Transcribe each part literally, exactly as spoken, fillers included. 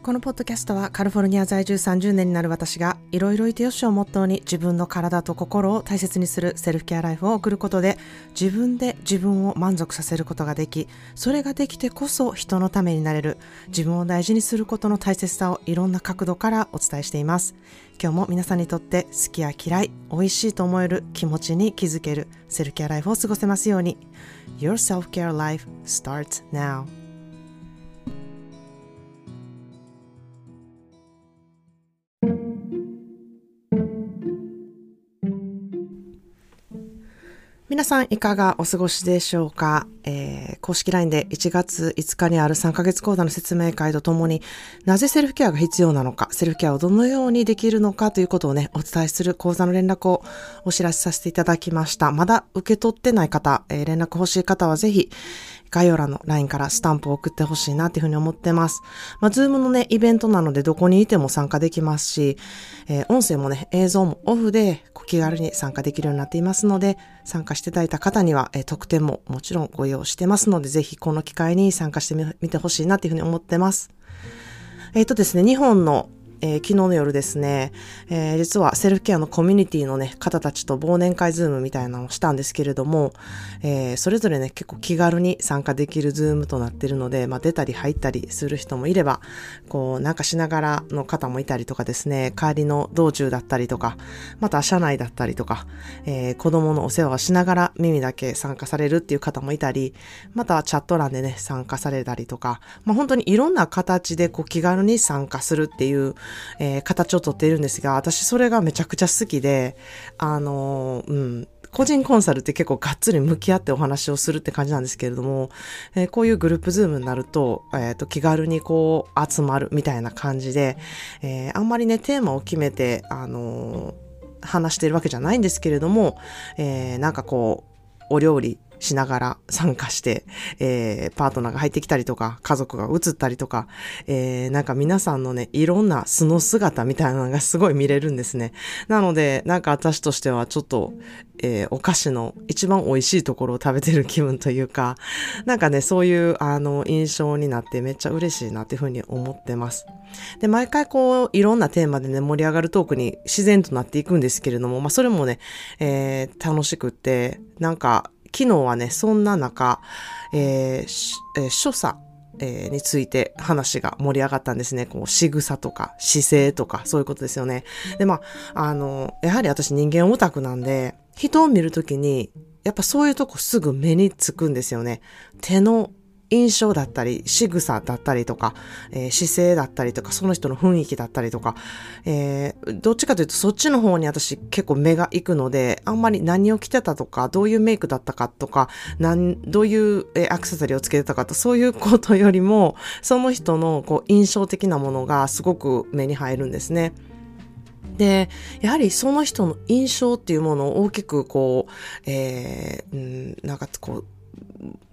このポッドキャストはカリフォルニア在住さんじゅうねんになる私がいろいろいてよしをモットーに自分の体と心を大切にするセルフケアライフを送ることで自分で自分を満足させることができ、それができてこそ人のためになれる、自分を大事にすることの大切さをいろんな角度からお伝えしています。今日も皆さんにとって好きや嫌い、美味しいと思える気持ちに気づけるセルフケアライフを過ごせますように。 Your self-care life starts now. 皆さんいかがお過ごしでしょうか、えー、公式 ライン でいちがついつかにあるさんかげつ講座の説明会とともに、なぜセルフケアが必要なのか、セルフケアをどのようにできるのかということをね、お伝えする講座の連絡をお知らせさせていただきました。まだ受け取ってない方、えー、連絡欲しい方はぜひ概要欄の ライン からスタンプを送ってほしいなというふうに思ってます。まあ、Zoom のね、イベントなのでどこにいても参加できますし、えー、音声もね、映像もオフで気軽に参加できるようになっていますので、参加していただいた方には、えー、特典ももちろんご用意してますので、ぜひこの機会に参加してみ、見てほしいなというふうに思ってます。えっとですね、日本の、えー、昨日の夜ですね、えー、実はセルフケアのコミュニティのね、方たちと忘年会ズームみたいなのをしたんですけれども、えー、それぞれね、結構気軽に参加できるズームとなっているので、まあ出たり入ったりする人もいれば、こうなんかしながらの方もいたりとかですね、帰りの道中だったりとか、また車内だったりとか、えー、子供のお世話をしながら耳だけ参加されるっていう方もいたり、またチャット欄でね、参加されたりとか、まあ本当にいろんな形でこう気軽に参加するっていう、えー、形をとっているんですが、私それがめちゃくちゃ好きで、あのー、うん、個人コンサルって結構がっつり向き合ってお話をするって感じなんですけれども、えー、こういうグループズームになると、えっと、気軽にこう集まるみたいな感じで、えー、あんまりね、テーマを決めて、あのー、話しているわけじゃないんですけれども、えー、なんかこう、お料理、しながら参加して、えー、パートナーが入ってきたりとか、家族が映ったりとか、えー、なんか皆さんのね、いろんな素の姿みたいなのがすごい見れるんですね。なので、なんか私としてはちょっと、えー、お菓子の一番美味しいところを食べてる気分というか、なんかね、そういう、あの、印象になってめっちゃ嬉しいなっていうふうに思ってます。で、毎回こう、いろんなテーマでね、盛り上がるトークに自然となっていくんですけれども、まあ、それもね、えー、楽しくって、なんか、昨日はね、そんな中、えーえー、所作、えー、について話が盛り上がったんですね。こう、仕草とか姿勢とか、そういうことですよね。で、まあ、あの、やはり私人間オタクなんで、人を見るときに、やっぱそういうとこすぐ目につくんですよね。手の印象だったり、仕草だったりとか、えー、姿勢だったりとか、その人の雰囲気だったりとか、えー、どっちかというとそっちの方に私結構目が行くので、あんまり何を着てたとか、どういうメイクだったかとか、なん、どういうアクセサリーをつけてたかとか、そういうことよりも、その人のこう印象的なものがすごく目に入るんですね。で、やはりその人の印象っていうものを大きくこう、えー、なんかこう、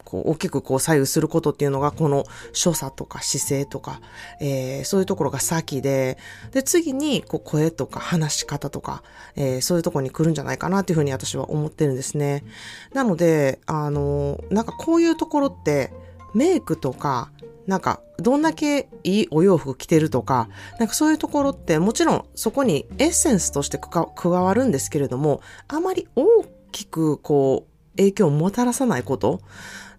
こう大きくこう左右することっていうのが、この所作とか姿勢とか、えー、そういうところが先で、で、次にこう声とか話し方とか、えー、そういうところに来るんじゃないかなっていうふうに私は思ってるんですね。なので、あの、なんかこういうところってメイクとか、なんかどんだけいいお洋服着てるとか、なんかそういうところってもちろんそこにエッセンスとして加わるんですけれども、あまり大きくこう、影響をもたらさないこと。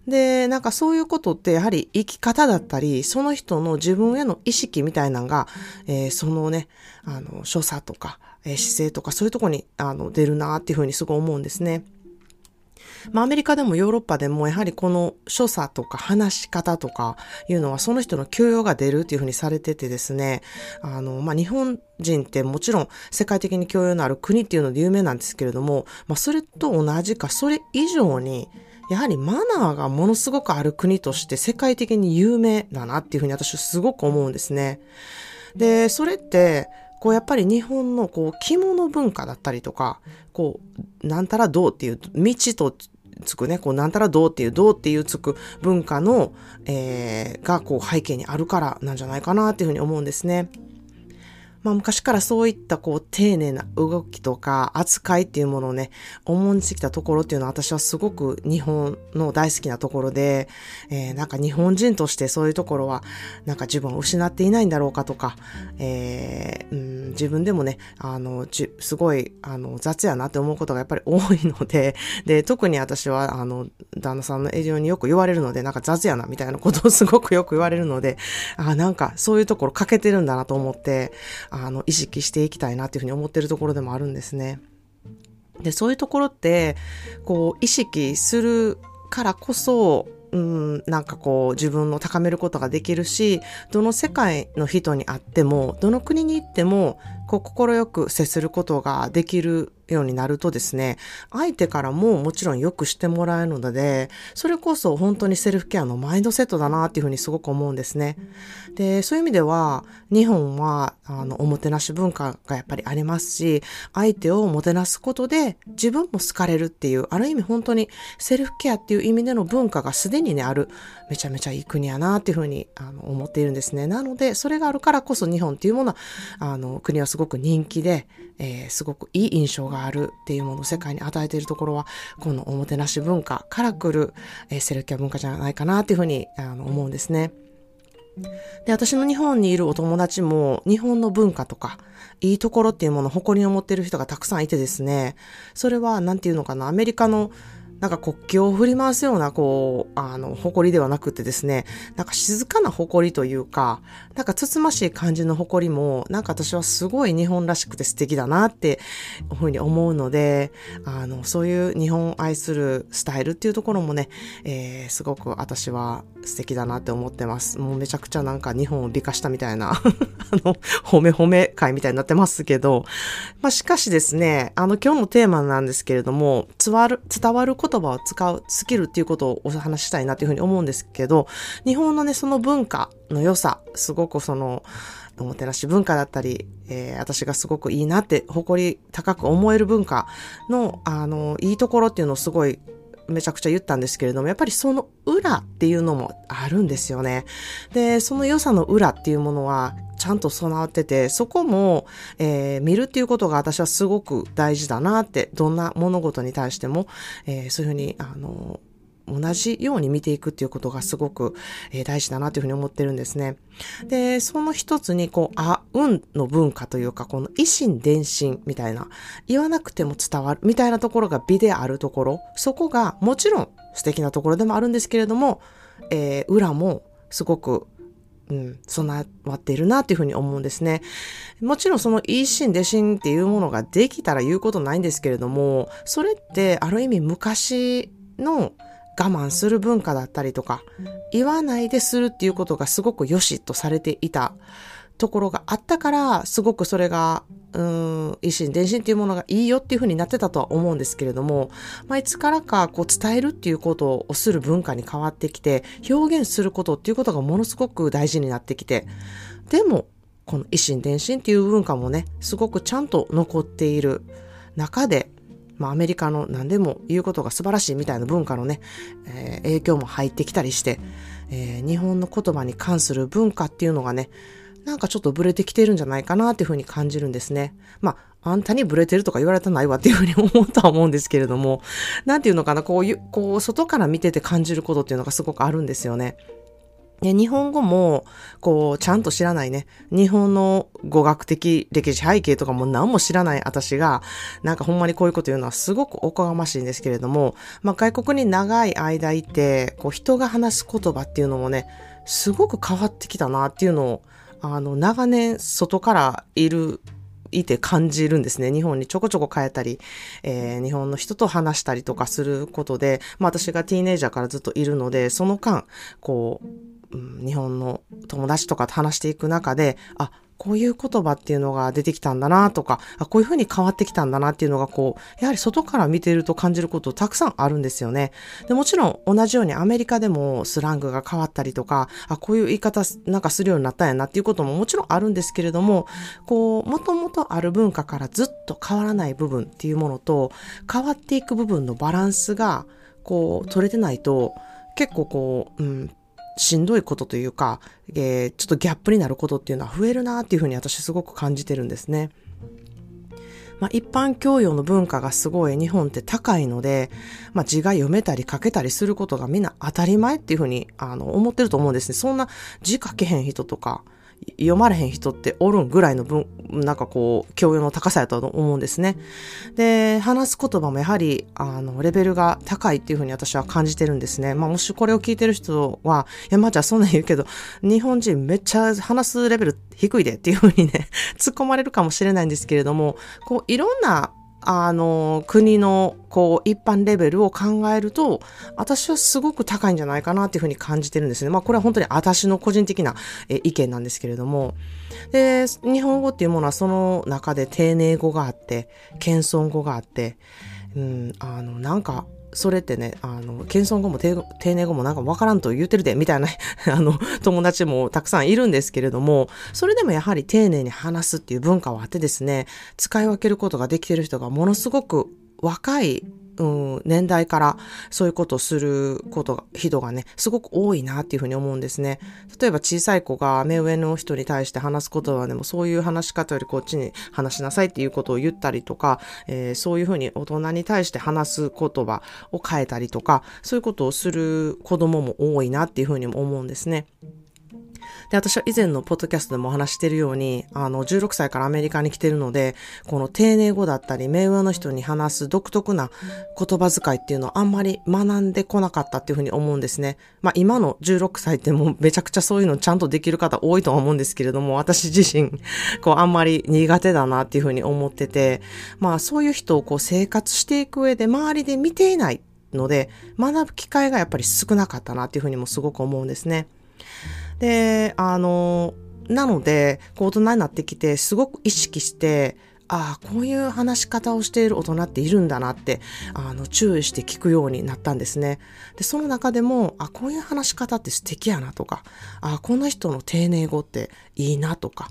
で、なんかそういうことってやはり生き方だったり、その人の自分への意識みたいなのが、えー、そのね、あの、所作とか、えー、姿勢とかそういうところにあの出るなっていうふうにすごい思うんですね。まあ、アメリカでもヨーロッパでもやはりこの所作とか話し方とかいうのはその人の教養が出るっていうふうにされててですね、あの、まあ、日本人ってもちろん世界的に教養のある国っていうので有名なんですけれども、まあ、それと同じかそれ以上にやはりマナーがものすごくある国として世界的に有名だなっていうふうに私はすごく思うんですね。で、それってこうやっぱり日本のこう着物文化だったりとか、こうなんたらどうっていう道とつくね、こうなんたらどうっていうどうっていうつく文化の、えー、がこう背景にあるからなんじゃないかなっていうふうに思うんですね。まあ、昔からそういったこう丁寧な動きとか扱いっていうものをね、重んじてきたところっていうのは私はすごく日本の大好きなところで、えー、なんか日本人としてそういうところはなんか自分を失っていないんだろうかとか、えー、うん、自分でもね、あの、じ、すごいあの雑やなって思うことがやっぱり多いので、で、特に私はあの旦那さんの営業によく言われるので、なんか雑やなみたいなことをすごくよく言われるので、あ、なんかそういうところ欠けてるんだなと思って、あの意識していきたいなっていうふうに思ってるところでもあるんですね。で、そういうところってこう意識するからこそ、うん、なんかこう自分を高めることができるし、どの世界の人に会っても、どの国に行っても、こう心よく接することができるようになるとですね、相手からももちろんよくしてもらえるので、それこそ本当にセルフケアのマインドセットだなっていうふうにすごく思うんですね。で、そういう意味では日本はあのおもてなし文化がやっぱりありますし、相手をもてなすことで自分も好かれるっていう、ある意味本当にセルフケアっていう意味での文化がすでにねある、めちゃめちゃいい国やなっていうふうにあの思っているんですね。なのでそれがあるからこそ日本っていうものはあの国はすごく人気で、えー、すごくいい印象があるっていうものを世界に与えているところは、このおもてなし文化から来る、えー、セルフケア文化じゃないかなっていうふうにあの思うんですね。で、私の日本にいるお友達も日本の文化とかいいところっていうものを誇りに持っている人がたくさんいてですね、それはなんていうのかな、アメリカのなんか国旗を振り回すような、こう、あの、誇りではなくてですね、なんか静かな誇りというか、なんかつつましい感じの誇りも、なんか私はすごい日本らしくて素敵だなって、ふうに思うので、あの、そういう日本を愛するスタイルっていうところもね、えー、すごく私は素敵だなって思ってます。もうめちゃくちゃなんか日本を美化したみたいな、あの、褒め褒め会みたいになってますけど、まあ、しかしですね、あの、今日のテーマなんですけれども、伝わる、伝わること言葉を使うスキルっていうことをお話ししたいなというふうに思うんですけど、日本のねその文化の良さ、すごくそのおもてなし文化だったり、えー、私がすごくいいなって誇り高く思える文化のあのいいところっていうのをすごいめちゃくちゃ言ったんですけれども、やっぱりその裏っていうのもあるんですよね。で、その良さの裏っていうものはちゃんと備わってて、そこも、えー、見るっていうことが私はすごく大事だなって、どんな物事に対しても、えー、そういうふうにあの同じように見ていくっていうことがすごく、えー、大事だなというふうに思ってるんですね。で、その一つにこうあうんの文化というか、この以心伝心みたいな、言わなくても伝わるみたいなところが美であるところ、そこがもちろん素敵なところでもあるんですけれども、えー、裏もすごくうん、備わっているなっていうふうに思うんですね。もちろんそのいい心で心っていうものができたら言うことないんですけれども、それってある意味昔の我慢する文化だったりとか、言わないでするっていうことがすごく良しとされていたところがあったから、すごくそれがうーん、以心伝心っていうものがいいよっていうふうになってたとは思うんですけれども、まあ、いつからかこう伝えるっていうことをする文化に変わってきて、表現することっていうことがものすごく大事になってきて、でもこの以心伝心っていう文化もねすごくちゃんと残っている中で、まあ、アメリカの何でも言うことが素晴らしいみたいな文化のね、えー、影響も入ってきたりして、えー、日本の言葉に関する文化っていうのがねなんかちょっとブレてきてるんじゃないかなっていうふうに感じるんですね。まあ、あんたにブレてるとか言われたないわっていうふうに思うとは思うんですけれども、なんていうのかな、こういう、こう、外から見てて感じることっていうのがすごくあるんですよね。で、日本語も、こう、ちゃんと知らないね。日本の語学的歴史背景とかも何も知らない私が、なんかほんまにこういうこと言うのはすごくおこがましいんですけれども、まあ、外国に長い間いて、こう、人が話す言葉っていうのもね、すごく変わってきたなっていうのを、あの、長年外からいる、いて感じるんですね。日本にちょこちょこ変えたり、えー、日本の人と話したりとかすることで、まあ私がティーネイジャーからずっといるので、その間、こう、うん、日本の友達とかと話していく中で、あ、こういう言葉っていうのが出てきたんだなとか、あ、こういうふうに変わってきたんだなっていうのが、こう、やはり外から見てると感じることたくさんあるんですよね。で、もちろん同じようにアメリカでもスラングが変わったりとか、あ、こういう言い方なんかするようになったんやなっていうことももちろんあるんですけれども、こう、もともとある文化からずっと変わらない部分っていうものと、変わっていく部分のバランスが、こう、取れてないと、結構こう、うん、しんどいことというか、えー、ちょっとギャップになることっていうのは増えるなっていうふうに私すごく感じてるんですね。まあ、一般教養の文化がすごい日本って高いので、まあ、字が読めたり書けたりすることがみんな当たり前っていうふうにあの思ってると思うんですね。そんな字書けへん人とか読まれへん人っておるんぐらいの分、なんかこう教養の高さやと思うんですね。で、話す言葉もやはりあのレベルが高いっていうふうに私は感じてるんですね。まあもしこれを聞いてる人は、いやまあじゃあそんなん言うけど日本人めっちゃ話すレベル低いでっていうふうにね突っ込まれるかもしれないんですけれども、こういろんなあの国のこう一般レベルを考えると私はすごく高いんじゃないかなっていうふうに感じてるんですね。まあこれは本当に私の個人的なえ意見なんですけれども、で日本語っていうものはその中で丁寧語があって謙遜語があって、うん、あのなんかそれってね、あの、謙遜語も丁寧語もなんかわからんと言ってるで、みたいな、あの、友達もたくさんいるんですけれども、それでもやはり丁寧に話すっていう文化はあってですね、使い分けることができている人がものすごく若い、うん、年代からそういうことをすることが、人がね、すごく多いなっていうふうに思うんですね。例えば小さい子が目上の人に対して話す言葉でもそういう話し方よりこっちに話しなさいっていうことを言ったりとか、えー、そういうふうに大人に対して話す言葉を変えたりとか、そういうことをする子供も多いなっていうふうにも思うんですね。で、私は以前のポッドキャストでもお話しているように、あの、じゅうろくさいからアメリカに来てるので、この丁寧語だったり、目上の人に話す独特な言葉遣いっていうのをあんまり学んでこなかったっていうふうに思うんですね。まあ、今のじゅうろくさいってもうめちゃくちゃそういうのちゃんとできる方多いとは思うんですけれども、私自身、こう、あんまり苦手だなっていうふうに思ってて、まあ、そういう人をこう、生活していく上で周りで見ていないので、学ぶ機会がやっぱり少なかったなっていうふうにもすごく思うんですね。で、あの、なので、こう大人になってきて、すごく意識して、ああ、こういう話し方をしている大人っているんだなって、あの、注意して聞くようになったんですね。で、その中でも、あ、こういう話し方って素敵やなとか、あ、この人の丁寧語っていいなとか、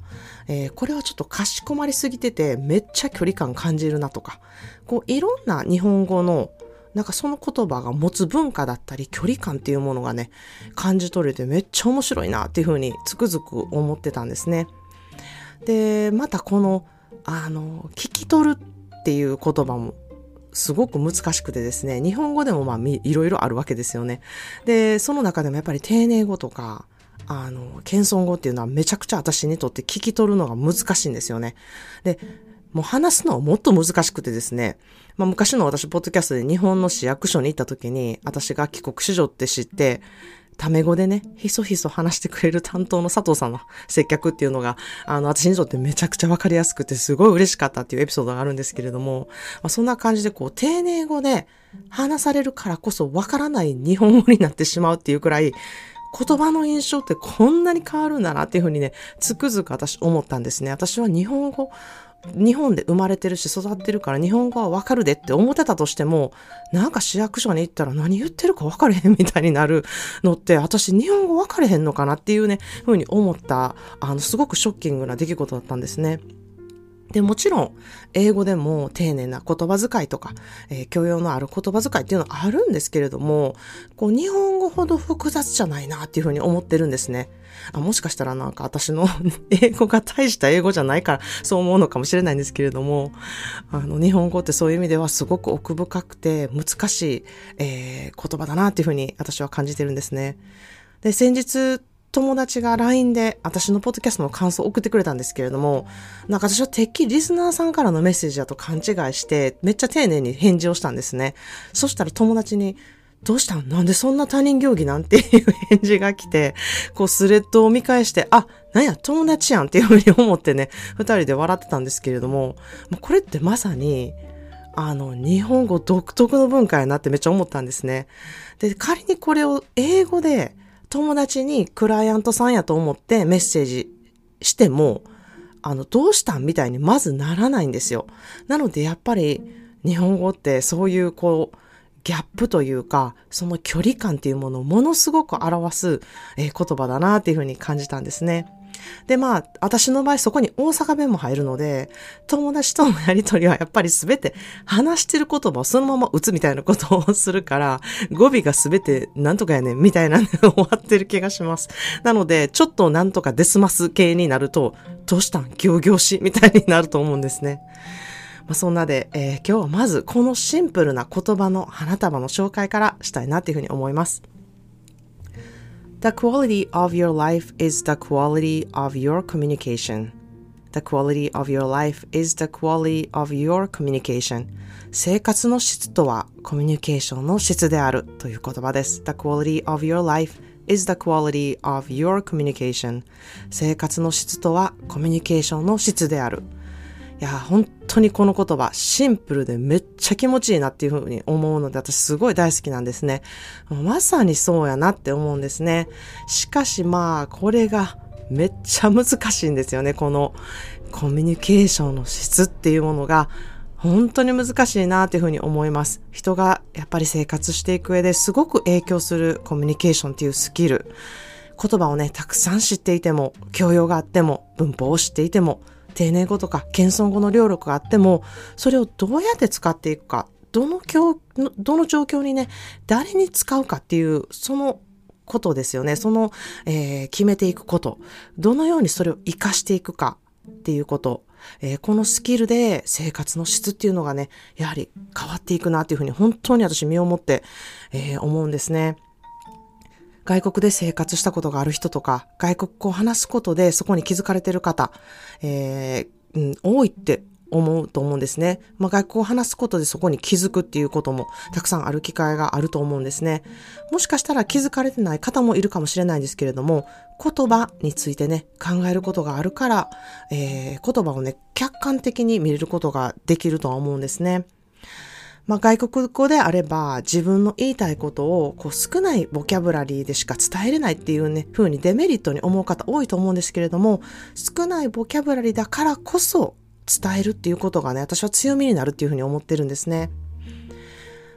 えー、これはちょっとかしこまりすぎてて、めっちゃ距離感感じるなとか、こう、いろんな日本語の、なんかその言葉が持つ文化だったり距離感っていうものがね、感じ取れてめっちゃ面白いなっていうふうにつくづく思ってたんですね。で、またこの、あの、聞き取るっていう言葉もすごく難しくてですね、日本語でもまあいろいろあるわけですよね。で、その中でもやっぱり丁寧語とか、あの、謙遜語っていうのはめちゃくちゃ私にとって聞き取るのが難しいんですよね。で、もう話すのはもっと難しくてですね、まあ、昔の私ポッドキャストで日本の市役所に行った時に私が帰国子女って知ってタメ語でねひそひそ話してくれる担当の佐藤さんの接客っていうのがあの私にとってめちゃくちゃわかりやすくてすごい嬉しかったっていうエピソードがあるんですけれども、まあ、そんな感じでこう丁寧語で話されるからこそわからない日本語になってしまうっていうくらい言葉の印象ってこんなに変わるんだなっていうふうにねつくづく私思ったんですね。私は日本語日本で生まれてるし育ってるから日本語はわかるでって思ってたとしても、なんか市役所に行ったら何言ってるかわかれへんみたいになるのって私日本語わかれへんのかなっていうねふうに思ったあのすごくショッキングな出来事だったんですね。で、もちろん英語でも丁寧な言葉遣いとか、えー、教養のある言葉遣いっていうのはあるんですけれども、こう日本語ほど複雑じゃないなっていうふうに思ってるんですね。あ、もしかしたらなんか私の英語が大した英語じゃないからそう思うのかもしれないんですけれども、あの日本語ってそういう意味ではすごく奥深くて難しい、えー、言葉だなっていうふうに私は感じてるんですね。で、先日友達が ライン で私のポッドキャストの感想を送ってくれたんですけれども、なんか私はてっきりリスナーさんからのメッセージだと勘違いしてめっちゃ丁寧に返事をしたんですね。そしたら友達にどうしたん？なんでそんな他人行儀なんていう返事が来て、こうスレッドを見返して、あ、なんや、友達やんっていうふうに思ってね、二人で笑ってたんですけれども、これってまさに、あの、日本語独特の文化やなってめっちゃ思ったんですね。で、仮にこれを英語で友達にクライアントさんやと思ってメッセージしても、あの、どうしたんみたいにまずならないんですよ。なのでやっぱり日本語ってそういうこう、ギャップというか、その距離感っていうものをものすごく表す、えー、言葉だなっていうふうに感じたんですね。で、まあ、私の場合そこに大阪弁も入るので、友達とのやりとりはやっぱりすべて話してる言葉をそのまま打つみたいなことをするから、語尾がすべてなんとかやねんみたいなのが終わってる気がします。なので、ちょっとなんとかデスマス系になると、どうしたん行々しみたいになると思うんですね。まあ、そんなで、えー、今日はまずこのシンプルな言葉の花束の紹介からしたいなっていうふうに思います。The quality of your life is the quality of your communication. The quality of your life is the quality of your communication. 生活の質とはコミュニケーションの質であるという言葉です。The quality of your life is the quality of your communication. 生活の質とはコミュニケーションの質である。いや、本当にこの言葉、シンプルでめっちゃ気持ちいいなっていうふうに思うので、私すごい大好きなんですね。まさにそうやなって思うんですね。しかしまあ、これがめっちゃ難しいんですよね。このコミュニケーションの質っていうものが、本当に難しいなっていうふうに思います。人がやっぱり生活していく上ですごく影響するコミュニケーションっていうスキル。言葉をね、たくさん知っていても、教養があっても、文法を知っていても、丁寧語とか謙遜語の両力があっても、それをどうやって使っていくか、どの境、どの状況にね、誰に使うかっていう、そのことですよね。その、えー、決めていくこと、どのようにそれを活かしていくかっていうこと、えー、このスキルで生活の質っていうのがね、やはり変わっていくなっていうふうに本当に私身をもって、えー、思うんですね。外国で生活したことがある人とか、外国語を話すことでそこに気づかれている方、えーうん、多いって思うと思うんですね。まあ、外国を話すことでそこに気づくっていうこともたくさんある機会があると思うんですね。もしかしたら気づかれてない方もいるかもしれないんですけれども、言葉についてね、考えることがあるから、えー、言葉をね、客観的に見れることができるとは思うんですね。まあ、外国語であれば自分の言いたいことをこう少ないボキャブラリーでしか伝えれないっていうね、風にデメリットに思う方多いと思うんですけれども、少ないボキャブラリーだからこそ伝えるっていうことがね、私は強みになるっていう風に思ってるんですね。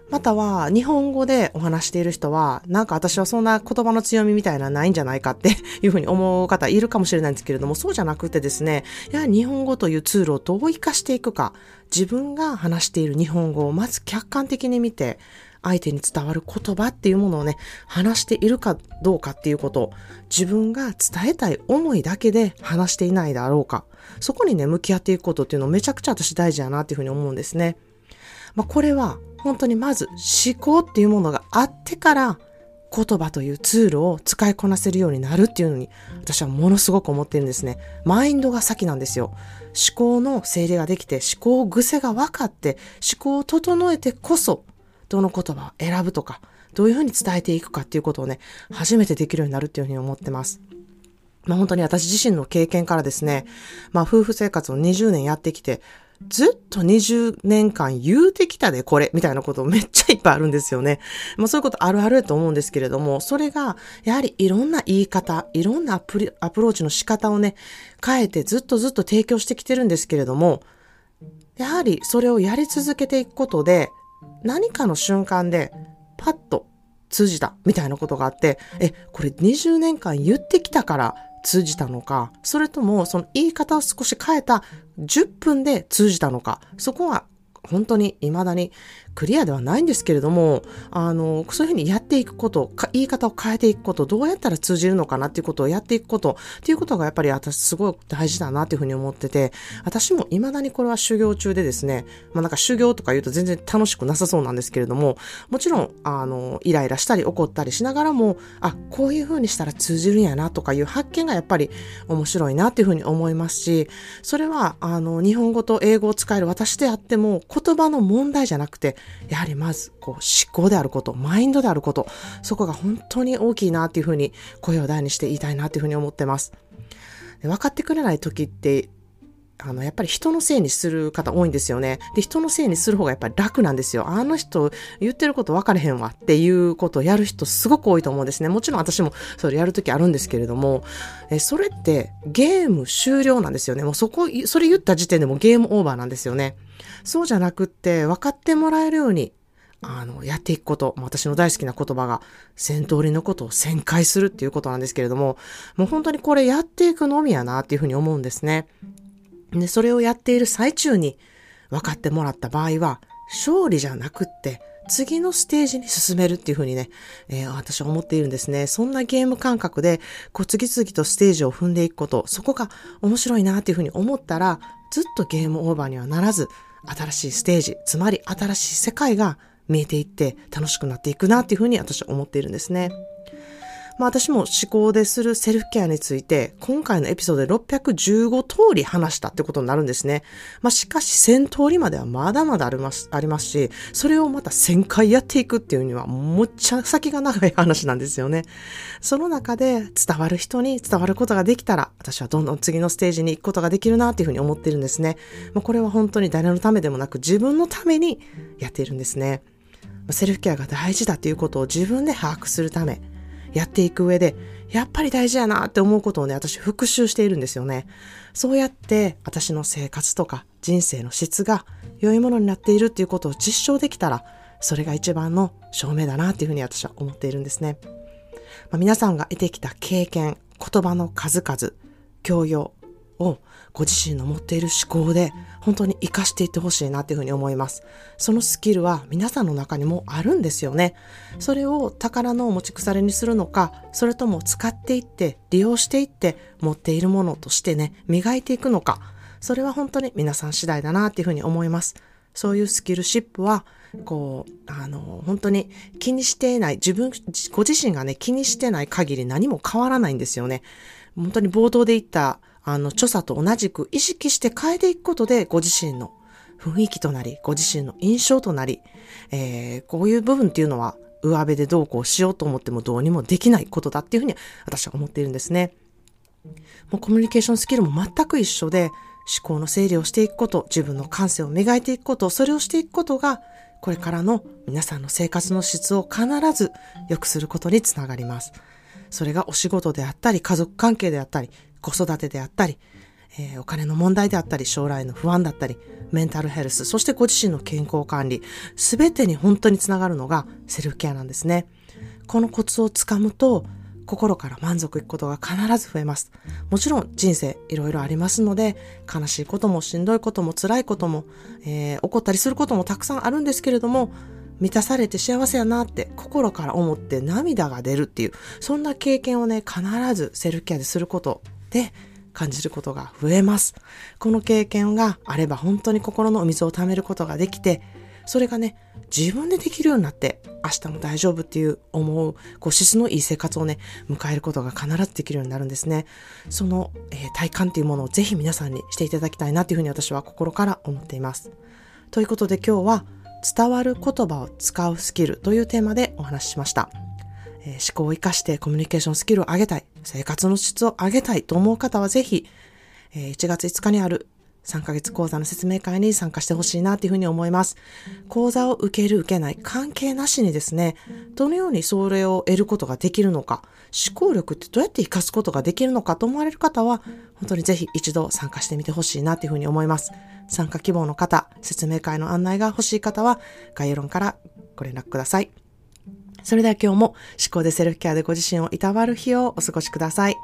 または日本語でお話している人は、なんか私はそんな言葉の強みみたいなないんじゃないかっていうふうに思う方いるかもしれないんですけれども、そうじゃなくてですね、やはり日本語というツールをどう活かしていくか、自分が話している日本語をまず客観的に見て、相手に伝わる言葉っていうものをね、話しているかどうかっていうことを、自分が伝えたい思いだけで話していないだろうか、そこにね、向き合っていくことっていうのめちゃくちゃ私大事だなっていうふうに思うんですね。まあ、これは本当にまず思考っていうものがあってから言葉というツールを使いこなせるようになるっていうのに私はものすごく思ってるんですね。マインドが先なんですよ。思考の整理ができて思考癖が分かって思考を整えてこそどの言葉を選ぶとかどういうふうに伝えていくかっていうことをね初めてできるようになるっていうふうに思ってます。まあ、本当に私自身の経験からですね、まあ、夫婦生活をにじゅうねんやってきてずっとにじゅうねんかん言うてきたでこれみたいなことめっちゃいっぱいあるんですよね。まあそういうことあるあると思うんですけれども、それがやはりいろんな言い方、いろんなアプリ、アプローチの仕方をね、変えてずっとずっと提供してきてるんですけれども、やはりそれをやり続けていくことで、何かの瞬間でパッと通じたみたいなことがあって、え、これにじゅうねんかん言ってきたから、通じたのか、それともその言い方を少し変えたじゅっぷんで通じたのか、そこは本当に未だにクリアではないんですけれども、あの、そういうふうにやっていくこと、言い方を変えていくこと、どうやったら通じるのかなっていうことをやっていくこと、っていうことがやっぱり私すごい大事だなっていうふうに思ってて、私も未だにこれは修行中でですね、まあなんか修行とか言うと全然楽しくなさそうなんですけれども、もちろん、あの、イライラしたり怒ったりしながらも、あ、こういうふうにしたら通じるんやなとかいう発見がやっぱり面白いなっていうふうに思いますし、それは、あの、日本語と英語を使える私であっても、言葉の問題じゃなくて、やはりまずこう思考であること、マインドであること、そこが本当に大きいなっていうふうに声を大にして言いたいなっていうふうに思ってます。で、分かってくれない時って、あの、やっぱり人のせいにする方多いんですよね。で、人のせいにする方がやっぱり楽なんですよ。あの人言ってること分かれへんわっていうことをやる人すごく多いと思うんですね。もちろん私もそれやるときあるんですけれども、え、それってゲーム終了なんですよね。もうそこ、それ言った時点でもゲームオーバーなんですよね。そうじゃなくって分かってもらえるようにあの、やっていくこと、私の大好きな言葉が、千通りのことを千回するっていうことなんですけれども、もう本当にこれやっていくのみやなっていうふうに思うんですね。で、それをやっている最中に分かってもらった場合は、勝利じゃなくって、次のステージに進めるっていうふうにね、えー、私は思っているんですね。そんなゲーム感覚で、こう次々とステージを踏んでいくこと、そこが面白いなっていうふうに思ったら、ずっとゲームオーバーにはならず、新しいステージ、つまり新しい世界が見えていって楽しくなっていくなっていうふうに私は思っているんですね。まあ私も思考でするセルフケアについて、今回のエピソードでろっぴゃくじゅうごとおり話したってことになるんですね。まあしかしせんとおりまではまだまだあります、ありますし、それをまたせんかいやっていくっていうには、もっちゃ先が長い話なんですよね。その中で伝わる人に伝わることができたら、私はどんどん次のステージに行くことができるなっていうふうに思っているんですね。まあこれは本当に誰のためでもなく自分のためにやっているんですね。セルフケアが大事だということを自分で把握するため、やっていく上でやっぱり大事やなって思うことをね、私復習しているんですよね。そうやって私の生活とか人生の質が良いものになっているっていうことを実証できたら、それが一番の証明だなっていうふうに私は思っているんですね。まあ、皆さんが得てきた経験、言葉の数々、教養をご自身の持っている思考で本当に活かしていってほしいなっていうふうに思います。そのスキルは皆さんの中にもあるんですよね。それを宝の持ち腐れにするのか、それとも使っていって利用していって持っているものとしてね、磨いていくのか、それは本当に皆さん次第だなっていうふうに思います。そういうスキルシップはこうあの本当に気にしていない、自分ご自身がね気にしてない限り何も変わらないんですよね。本当に冒頭で言ったあの著者と同じく意識して変えていくことで、ご自身の雰囲気となり、ご自身の印象となり、えー、こういう部分っていうのは上辺でどうこうしようと思ってもどうにもできないことだっていうふうに私は思っているんですね。もうコミュニケーションスキルも全く一緒で、思考の整理をしていくこと、自分の感性を磨いていくこと、それをしていくことがこれからの皆さんの生活の質を必ず良くすることにつながります。それがお仕事であったり、家族関係であったり、子育てであったり、えー、お金の問題であったり、将来の不安だったり、メンタルヘルス、そしてご自身の健康管理、すべてに本当につながるのがセルフケアなんですね。このコツをつかむと、心から満足いくことが必ず増えます。もちろん人生いろいろありますので、悲しいこともしんどいことも辛いことも、えー、怒ったりすることもたくさんあるんですけれども、満たされて幸せやなって心から思って涙が出るっていう、そんな経験をね、必ずセルフケアですることで感じることが増えます。この経験があれば本当に心のお水を溜めることができて、それがね、自分でできるようになって、明日も大丈夫っていう思う、こう質のいい生活をね、迎えることが必ずできるようになるんですね。その、えー、体感っていうものをぜひ皆さんにしていただきたいなっていうふうに私は心から思っています。ということで今日は、伝わる言葉を使うスキルというテーマでお話ししました。えー、思考を生かしてコミュニケーションスキルを上げたい、生活の質を上げたいと思う方はぜひ、えー、いちがついつかにあるさんかげつ講座の説明会に参加してほしいなというふうに思います。講座を受ける受けない関係なしにですね、どのようにそれを得ることができるのか、思考力ってどうやって活かすことができるのかと思われる方は、本当にぜひ一度参加してみてほしいなというふうに思います。参加希望の方、説明会の案内が欲しい方は概要欄からご連絡ください。それでは今日も思考でセルフケアでご自身をいたわる日をお過ごしください。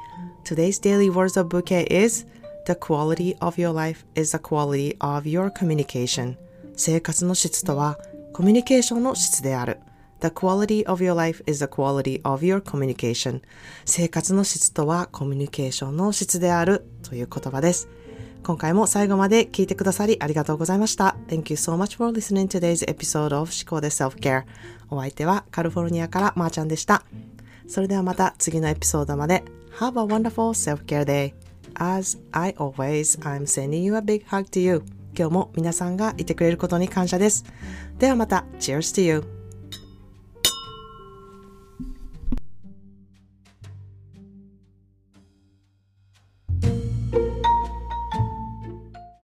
Today's daily words of bouquet is The quality of your life is the quality of your communication. 生活の質とはコミュニケーションの質である。The quality of your life is the quality of your communication. 生活の質とはコミュニケーションの質であるという言葉です。今回も最後まで聞いてくださりありがとうございました。Thank you so much for listening to today's episode of 思考で Self-Care. お相手はカリフォルニアからまーちゃんでした。それではまた次のエピソードまで。Have a wonderful self-care day. As I always, I'm sending you a big hug to you. 今日も皆さんがいてくれることに感謝です。ではまた。Cheers to you.